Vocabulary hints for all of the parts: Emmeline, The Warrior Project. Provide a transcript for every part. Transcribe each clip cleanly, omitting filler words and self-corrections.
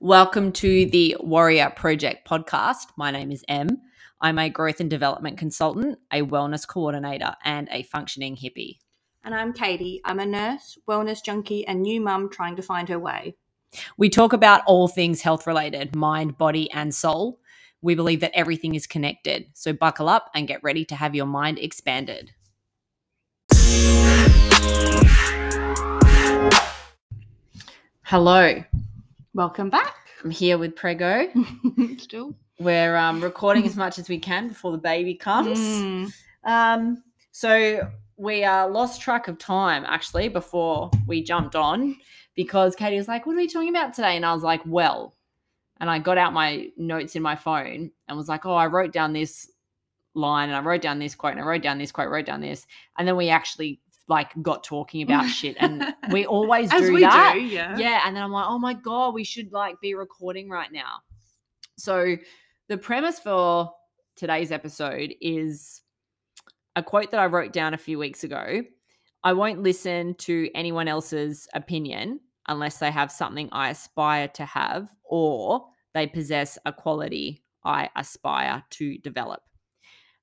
Welcome to the Warrior Project podcast. My name is Em. I'm a growth and development consultant, a wellness coordinator, and a functioning hippie. And I'm Katie. I'm a nurse, wellness junkie, and new mum trying to find her way. We talk about all things health related, mind, body, and soul. We believe that everything is connected. So buckle up and get ready to have your mind expanded. Hello. Welcome back. I'm here with Prego. Still. We're recording as much as we can before the baby comes. So we lost track of time, actually, before we jumped on because Katie was like, what are we talking about today? And I was like, well, and I got out my notes in my phone and was like, oh, I wrote down this line and I wrote down this quote and I wrote down this quote, wrote down this. And then we actually like got talking about shit, and we always do that. Yeah. And then I'm like, oh my God, we should like be recording right now. So the premise for today's episode is a quote that I wrote down a few weeks ago. I won't listen to anyone else's opinion unless they have something I aspire to have or they possess a quality I aspire to develop.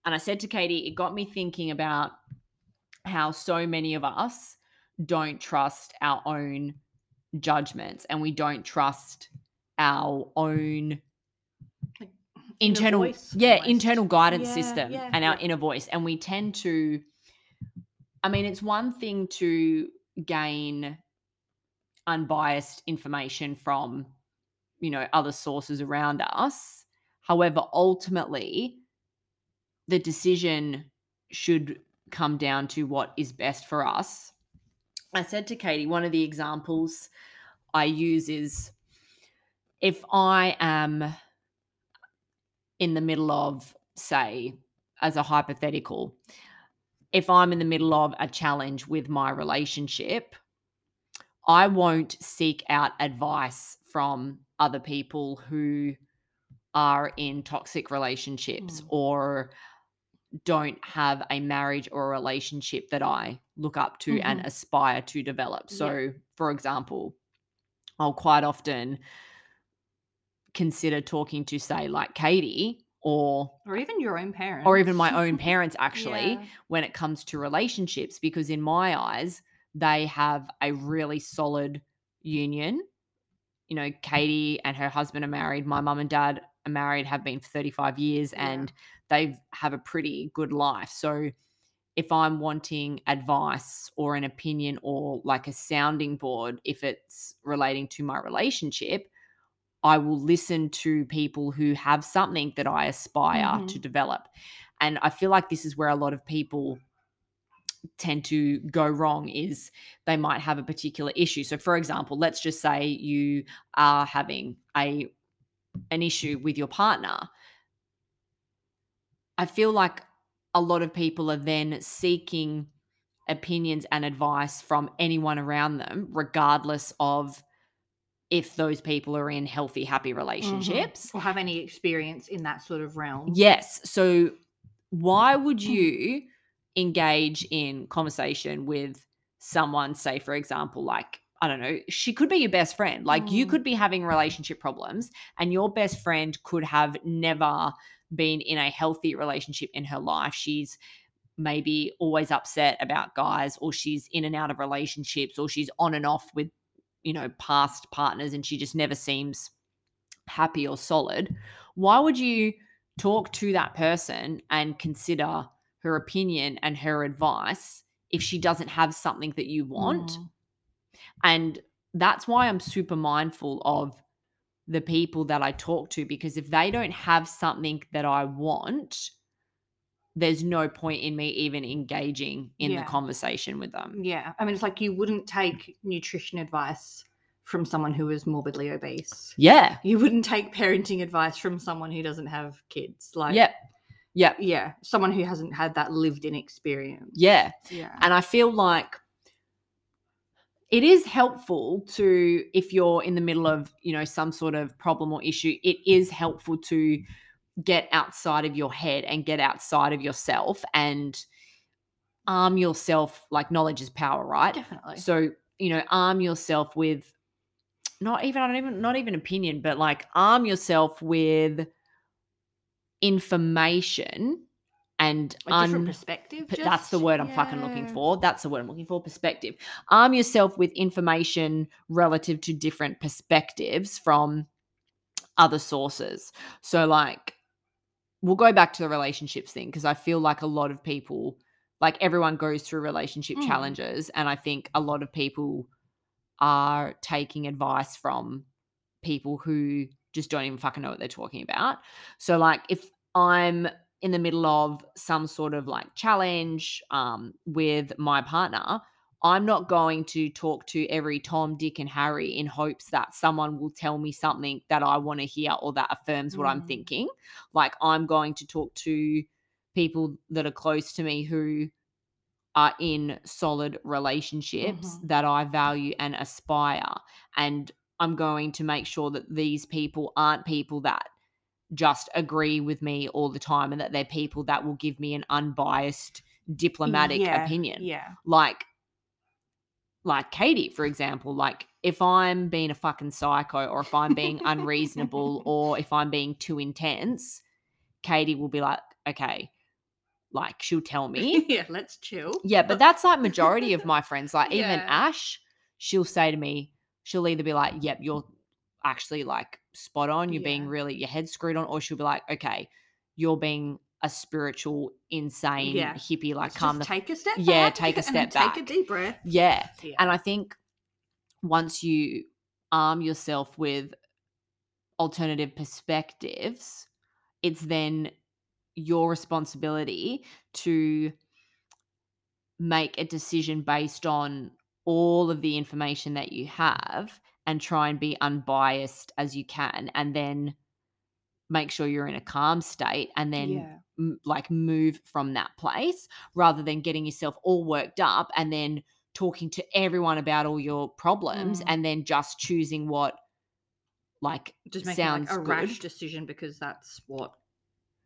And I said to Katie, it got me thinking about how so many of us don't trust our own judgments and we don't trust our own internal guidance system and our inner voice. And we tend to, I mean, it's one thing to gain unbiased information from, you know, other sources around us. However, ultimately, the decision should come down to what is best for us. I said to Katie, one of the examples I use is if I am in the middle of, say, as a hypothetical, if I'm in the middle of a challenge with my relationship, I won't seek out advice from other people who are in toxic relationships or don't have a marriage or a relationship that I look up to and aspire to develop. So, for example, I'll quite often consider talking to, say, like Katie or even your own parents. Or even my own parents, actually, when it comes to relationships, because in my eyes, they have a really solid union. You know, Katie and her husband are married. My mum and dad are married, have been for 35 years, and they have a pretty good life. So if I'm wanting advice or an opinion or like a sounding board, if it's relating to my relationship, I will listen to people who have something that I aspire to develop. And I feel like this is where a lot of people tend to go wrong is they might have a particular issue. So for example, let's just say you are having an issue with your partner. I feel like a lot of people are then seeking opinions and advice from anyone around them, regardless of if those people are in healthy, happy relationships. Or have any experience in that sort of realm. Yes. So why would you engage in conversation with someone, say, for example, like, I don't know, she could be your best friend. Like you could be having relationship problems and your best friend could have never been in a healthy relationship in her life. She's maybe always upset about guys or she's in and out of relationships or she's on and off with, you know, past partners and she just never seems happy or solid. Why would you talk to that person and consider her opinion and her advice if she doesn't have something that you want? And that's why I'm super mindful of the people that I talk to, because if they don't have something that I want, there's no point in me even engaging in the conversation with them. Yeah. I mean, it's like you wouldn't take nutrition advice from someone who is morbidly obese. Yeah. You wouldn't take parenting advice from someone who doesn't have kids. Like, yeah. Someone who hasn't had that lived-in experience. Yeah. And I feel like it is helpful to, if you're in the middle of, you know, some sort of problem or issue, it is helpful to get outside of your head and get outside of yourself and arm yourself, like knowledge is power, right? Definitely. So, you know, arm yourself with not even opinion, but like arm yourself with information and a different perspective. That's the word I'm fucking looking for. That's the word I'm looking for, perspective. Arm yourself with information relative to different perspectives from other sources. So like we'll go back to the relationships thing because I feel like a lot of people, like everyone goes through relationship challenges, and I think a lot of people are taking advice from people who just don't even fucking know what they're talking about. So like if I'm in the middle of some sort of like challenge with my partner, I'm not going to talk to every Tom, Dick and Harry in hopes that someone will tell me something that I want to hear or that affirms what I'm thinking. Like I'm going to talk to people that are close to me who are in solid relationships that I value and aspire. And I'm going to make sure that these people aren't people that just agree with me all the time and that they're people that will give me an unbiased diplomatic opinion. Yeah. Like Katie, for example, like if I'm being a fucking psycho or if I'm being unreasonable or if I'm being too intense, Katie will be like, okay, like she'll tell me. Yeah, let's chill. Yeah, but that's like majority of my friends. Like even Ash, she'll say to me, she'll either be like, yep, you're actually like spot on, you're being really, your head's screwed on, or she'll be like, okay, you're being a spiritual, insane hippie, like calm the take a step back. Take a step back. Take a deep breath. Yeah. And I think once you arm yourself with alternative perspectives, it's then your responsibility to make a decision based on all of the information that you have and try and be unbiased as you can, and then make sure you're in a calm state and then move from that place rather than getting yourself all worked up and then talking to everyone about all your problems and then just choosing what like just making sounds like a rash decision because that's what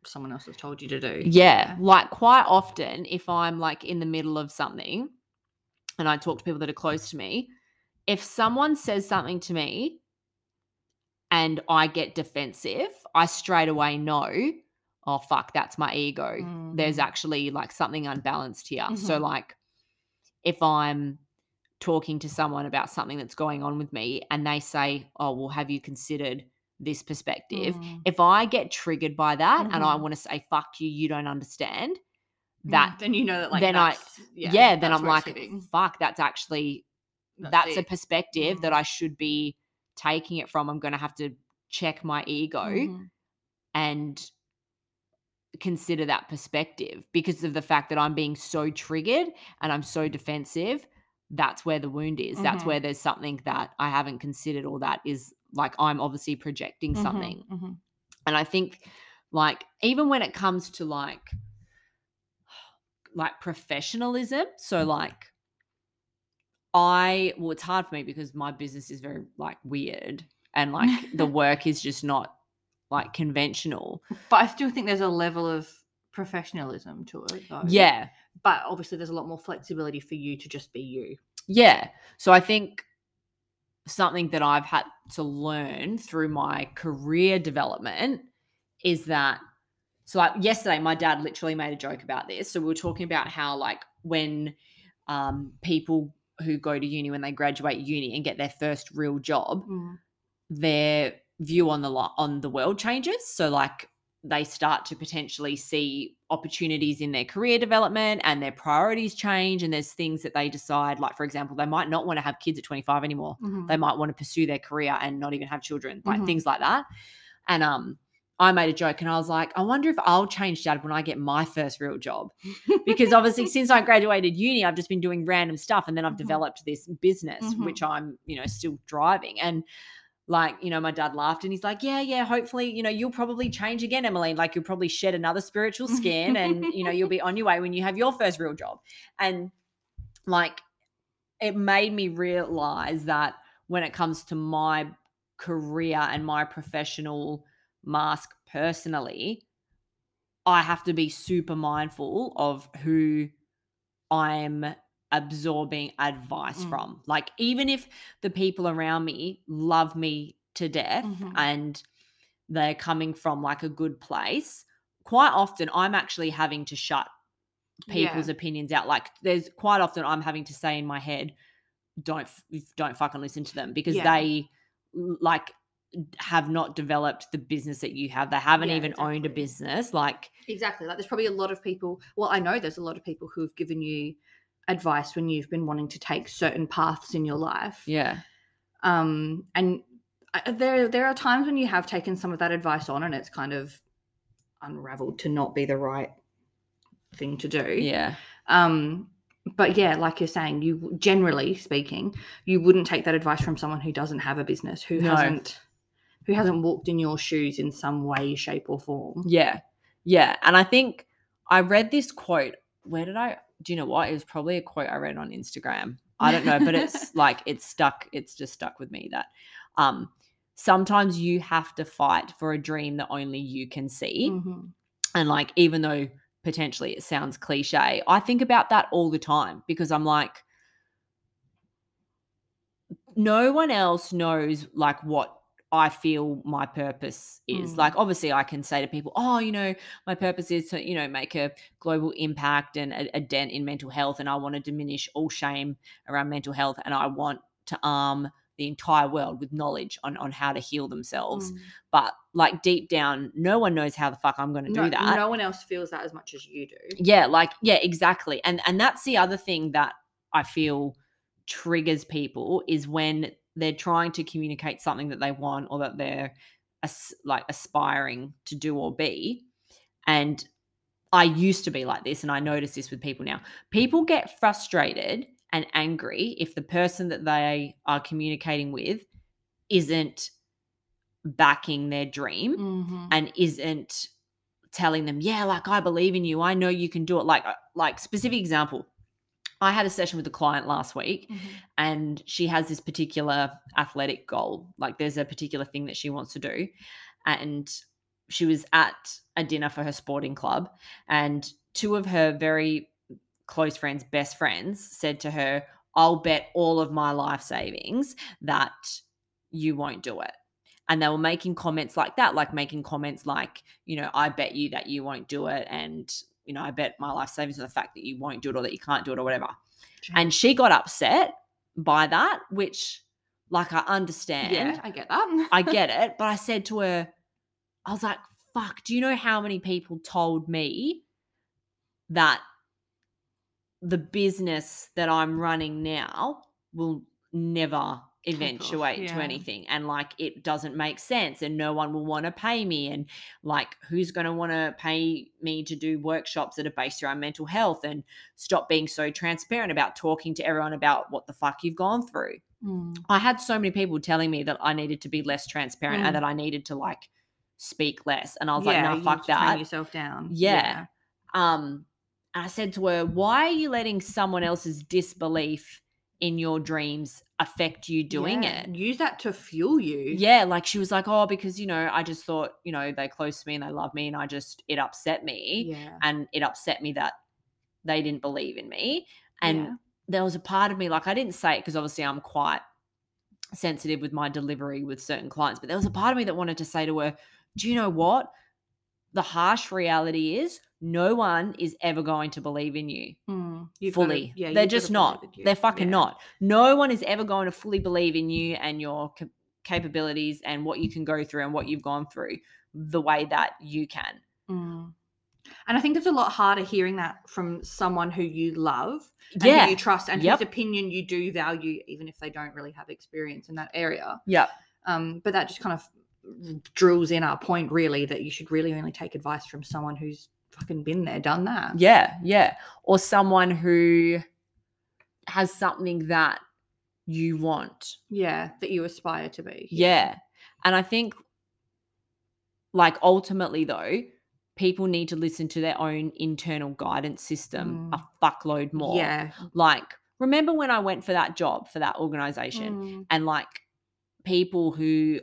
someone else has told you to do. Yeah. Like quite often if I'm like in the middle of something and I talk to people that are close to me, if someone says something to me and I get defensive, I straight away know, oh, fuck, that's my ego. There's actually like something unbalanced here. So like if I'm talking to someone about something that's going on with me and they say, oh, well, have you considered this perspective? If I get triggered by that and I want to say, fuck you, you don't understand, that then you know that like then that's, then I'm like, fuck, that's actually – that's a perspective that I should be taking it from. I'm going to have to check my ego and consider that perspective because of the fact that I'm being so triggered and I'm so defensive. That's where the wound is. That's where there's something that I haven't considered or that is like I'm obviously projecting something. And I think like even when it comes to like professionalism, so like it's hard for me because my business is very like weird and like the work is just not like conventional. But I still think there's a level of professionalism to it though. Yeah. But obviously there's a lot more flexibility for you to just be you. Yeah. So I think something that I've had to learn through my career development is that, so like yesterday my dad literally made a joke about this. So we were talking about how like when people who go to uni, when they graduate uni and get their first real job, their view on the world changes. So like they start to potentially see opportunities in their career development and their priorities change, and there's things that they decide, like for example, they might not want to have kids at 25 anymore. They might want to pursue their career and not even have children, like things like that. And I made a joke and I was like, I wonder if I'll change, Dad, when I get my first real job. Because obviously since I graduated uni, I've just been doing random stuff and then I've developed this business, which I'm, you know, still driving. And like, you know, my dad laughed and he's like, yeah, hopefully, you know, you'll probably change again, Emmeline. Like you'll probably shed another spiritual skin and, you know, you'll be on your way when you have your first real job. And like it made me realize that when it comes to my career and my professional mask personally, I have to be super mindful of who I'm absorbing advice from. Like, even if the people around me love me to death and they're coming from like a good place, quite often I'm actually having to shut people's opinions out. Like, there's quite often I'm having to say in my head, don't fucking listen to them, because they like have not developed the business that you have. They haven't even owned a business. Like, exactly. Like, there's probably a lot of people, well, I know there's a lot of people who have given you advice when you've been wanting to take certain paths in your life. Yeah. And there are times when you have taken some of that advice on and it's kind of unraveled to not be the right thing to do. Yeah. But yeah, like you're saying, you generally speaking, you wouldn't take that advice from someone who doesn't have a business, who hasn't walked in your shoes in some way, shape, or form. Yeah. Yeah. And I think I read this quote. Do you know what? It was probably a quote I read on Instagram. I don't know, but it's like, it's stuck. It's just stuck with me that sometimes you have to fight for a dream that only you can see. Mm-hmm. And like, even though potentially it sounds cliche, I think about that all the time, because I'm like, no one else knows like what I feel my purpose is. Like, obviously I can say to people, oh, you know, my purpose is to, you know, make a global impact and a dent in mental health, and I want to diminish all shame around mental health, and I want to arm the entire world with knowledge on how to heal themselves. But like, deep down, no one knows how the fuck I'm going to do that. No one else feels that as much as you do. Yeah, like, yeah, exactly. And that's the other thing that I feel triggers people is when they're trying to communicate something that they want or that they're like aspiring to do or be. And I used to be like this, and I notice this with people now. People get frustrated and angry if the person that they are communicating with isn't backing their dream and isn't telling them, yeah, like, I believe in you. I know you can do it. Like specific example, I had a session with a client last week and she has this particular athletic goal. Like, there's a particular thing that she wants to do. And she was at a dinner for her sporting club, and two of her very close friends, best friends, said to her, I'll bet all of my life savings that you won't do it. And they were making comments like that, like making comments like, you know, I bet you that you won't do it, and, you know, I bet my life savings on the fact that you won't do it or that you can't do it or whatever. True. And she got upset by that, which, like, I understand. Yeah, I get that. I get it. But I said to her, I was like, fuck, do you know how many people told me that the business that I'm running now will never eventuate to anything, and like, it doesn't make sense, and no one will want to pay me, and like, who's going to want to pay me to do workshops that are based around mental health, and stop being so transparent about talking to everyone about what the fuck you've gone through. I had so many people telling me that I needed to be less transparent and that I needed to like speak less, and I was like, no, fuck that, turn yourself down. And I said to her, why are you letting someone else's disbelief in your dreams affect you doing it? Use that to fuel you. Yeah, like, she was like, oh, because, you know, I just thought, you know, they're close to me and they love me, and I just, it upset me. Yeah. And it upset me that they didn't believe in me. And there was a part of me, like, I didn't say it because obviously I'm quite sensitive with my delivery with certain clients, but there was a part of me that wanted to say to her, do you know what? The harsh reality is no one is ever going to believe in you fully. They're just not. They're fucking not. No one is ever going to fully believe in you and your capabilities and what you can go through and what you've gone through the way that you can. And I think it's a lot harder hearing that from someone who you love and who you trust and whose opinion you do value, even if they don't really have experience in that area. But that just kind of drills in our point, really, that you should really only take advice from someone who's fucking been there, done that. Yeah. Or someone who has something that you want. Yeah, that you aspire to be. Yeah. And I think, like, ultimately, though, people need to listen to their own internal guidance system a fuckload more. Yeah. Like, remember when I went for that job, for that organisation, and, like, people who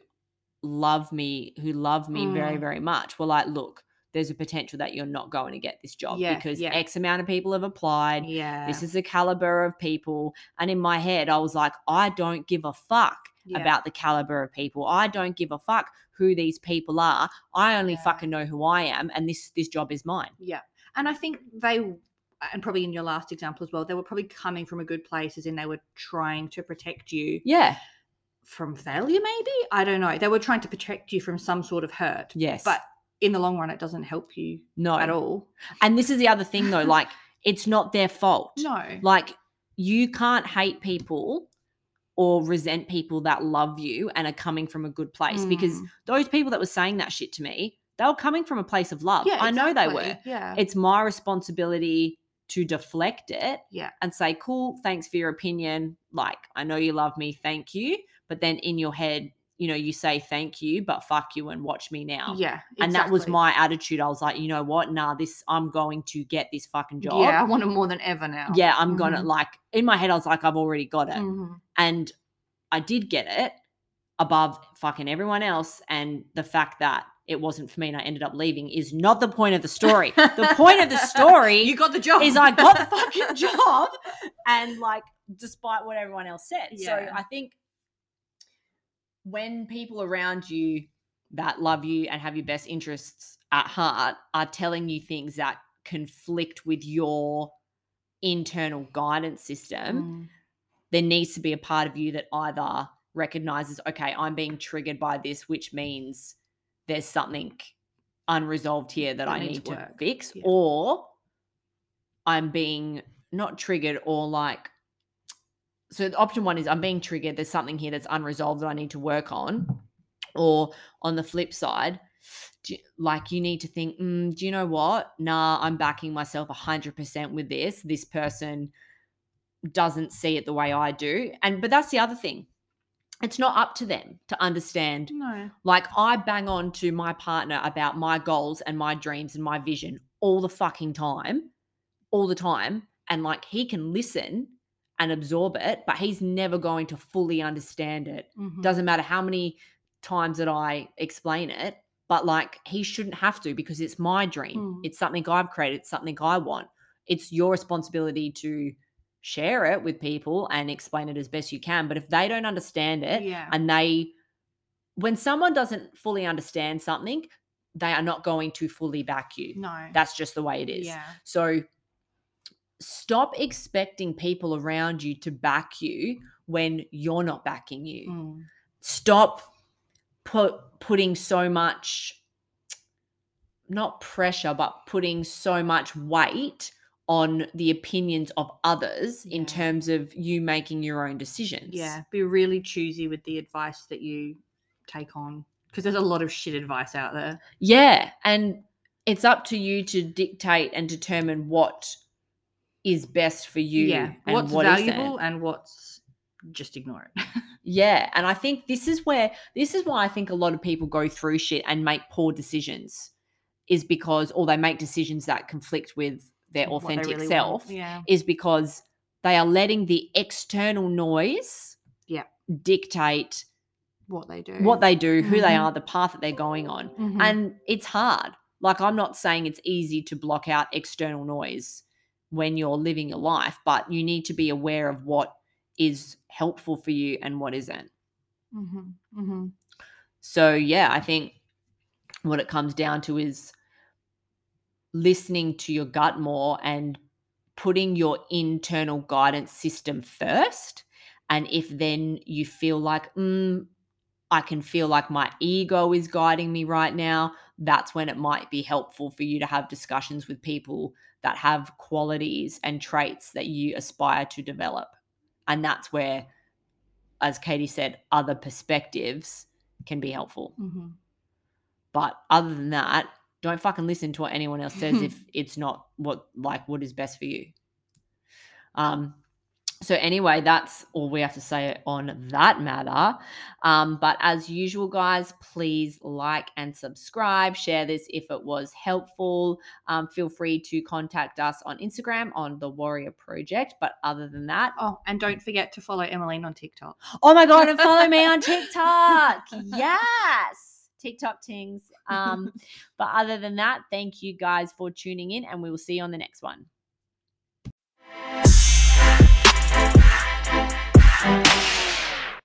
love me very, very much were like, look, there's a potential that you're not going to get this job because X amount of people have applied. Yeah. This is the caliber of people. And in my head, I was like, I don't give a fuck about the caliber of people. I don't give a fuck who these people are. I only fucking know who I am, and this job is mine. Yeah. And I think and probably in your last example as well, they were probably coming from a good place, as in they were trying to protect you. Yeah. From failure, maybe? I don't know. They were trying to protect you from some sort of hurt. Yes. But in the long run, it doesn't help you at all. And this is the other thing, though. Like, it's not their fault. No. Like, you can't hate people or resent people that love you and are coming from a good place because those people that were saying that shit to me, they were coming from a place of love. Yeah, I know they were. Yeah. It's my responsibility to deflect it and say, cool, thanks for your opinion. Like, I know you love me. Thank you. But then in your head, you know, you say thank you, but fuck you and watch me now. Yeah, exactly. And that was my attitude. I was like, you know what? Nah, I'm going to get this fucking job. Yeah, I want it more than ever now. Yeah, I'm going to in my head, I was like, I've already got it. Mm-hmm. And I did get it above fucking everyone else. And the fact that it wasn't for me and I ended up leaving is not the point of the story. The point of the story you got the job. Is I got the fucking job and like despite what everyone else said. Yeah. So I think when people around you that love you and have your best interests at heart are telling you things that conflict with your internal guidance system, there needs to be a part of you that either recognizes, okay, I'm being triggered by this, which means there's something unresolved here that I need to fix, or I'm being not triggered or like, so the option one is I'm being triggered. There's something here that's unresolved that I need to work on. Or on the flip side, you need to think, do you know what? Nah, I'm backing myself 100% with this. This person doesn't see it the way I do. But that's the other thing. It's not up to them to understand. No. Like I bang on to my partner about my goals and my dreams and my vision all the time. And like he can listen and absorb it, but he's never going to fully understand it. Mm-hmm. Doesn't matter how many times that I explain it, but like he shouldn't have to because it's my dream. It's something I've created. It's something I want. It's your responsibility to share it with people and explain it as best you can. But if they don't understand it and when someone doesn't fully understand something, they are not going to fully back you. No. That's just the way it is. Yeah. So stop expecting people around you to back you when you're not backing you. Stop putting so much, not pressure, but putting so much weight on the opinions of others in terms of you making your own decisions. Yeah, be really choosy with the advice that you take on because there's a lot of shit advice out there. Yeah, and it's up to you to dictate and determine what is best for you and what's valuable and what's just ignore it. And I think this is why I think a lot of people go through shit and make poor decisions is because, or they make decisions that conflict with their authentic self is because they are letting the external noise dictate what they do, who they are, the path that they're going on. And it's hard. Like I'm not saying it's easy to block out external noise when you're living your life, but you need to be aware of what is helpful for you and what isn't. So, I think what it comes down to is listening to your gut more and putting your internal guidance system first. And if then you feel like, I can feel like my ego is guiding me right now, that's when it might be helpful for you to have discussions with people that have qualities and traits that you aspire to develop. And that's where, as Katie said, other perspectives can be helpful. But other than that, don't fucking listen to what anyone else says if it's not what is best for you. So anyway, that's all we have to say on that matter. But as usual, guys, please like and subscribe. Share this if it was helpful. Feel free to contact us on Instagram on The Warrior Project. But other than that... Oh, and don't forget to follow Emmeline on TikTok. Oh, my God, and follow me on TikTok. Yes. TikTok tings. But other than that, thank you guys for tuning in, and we will see you on the next one.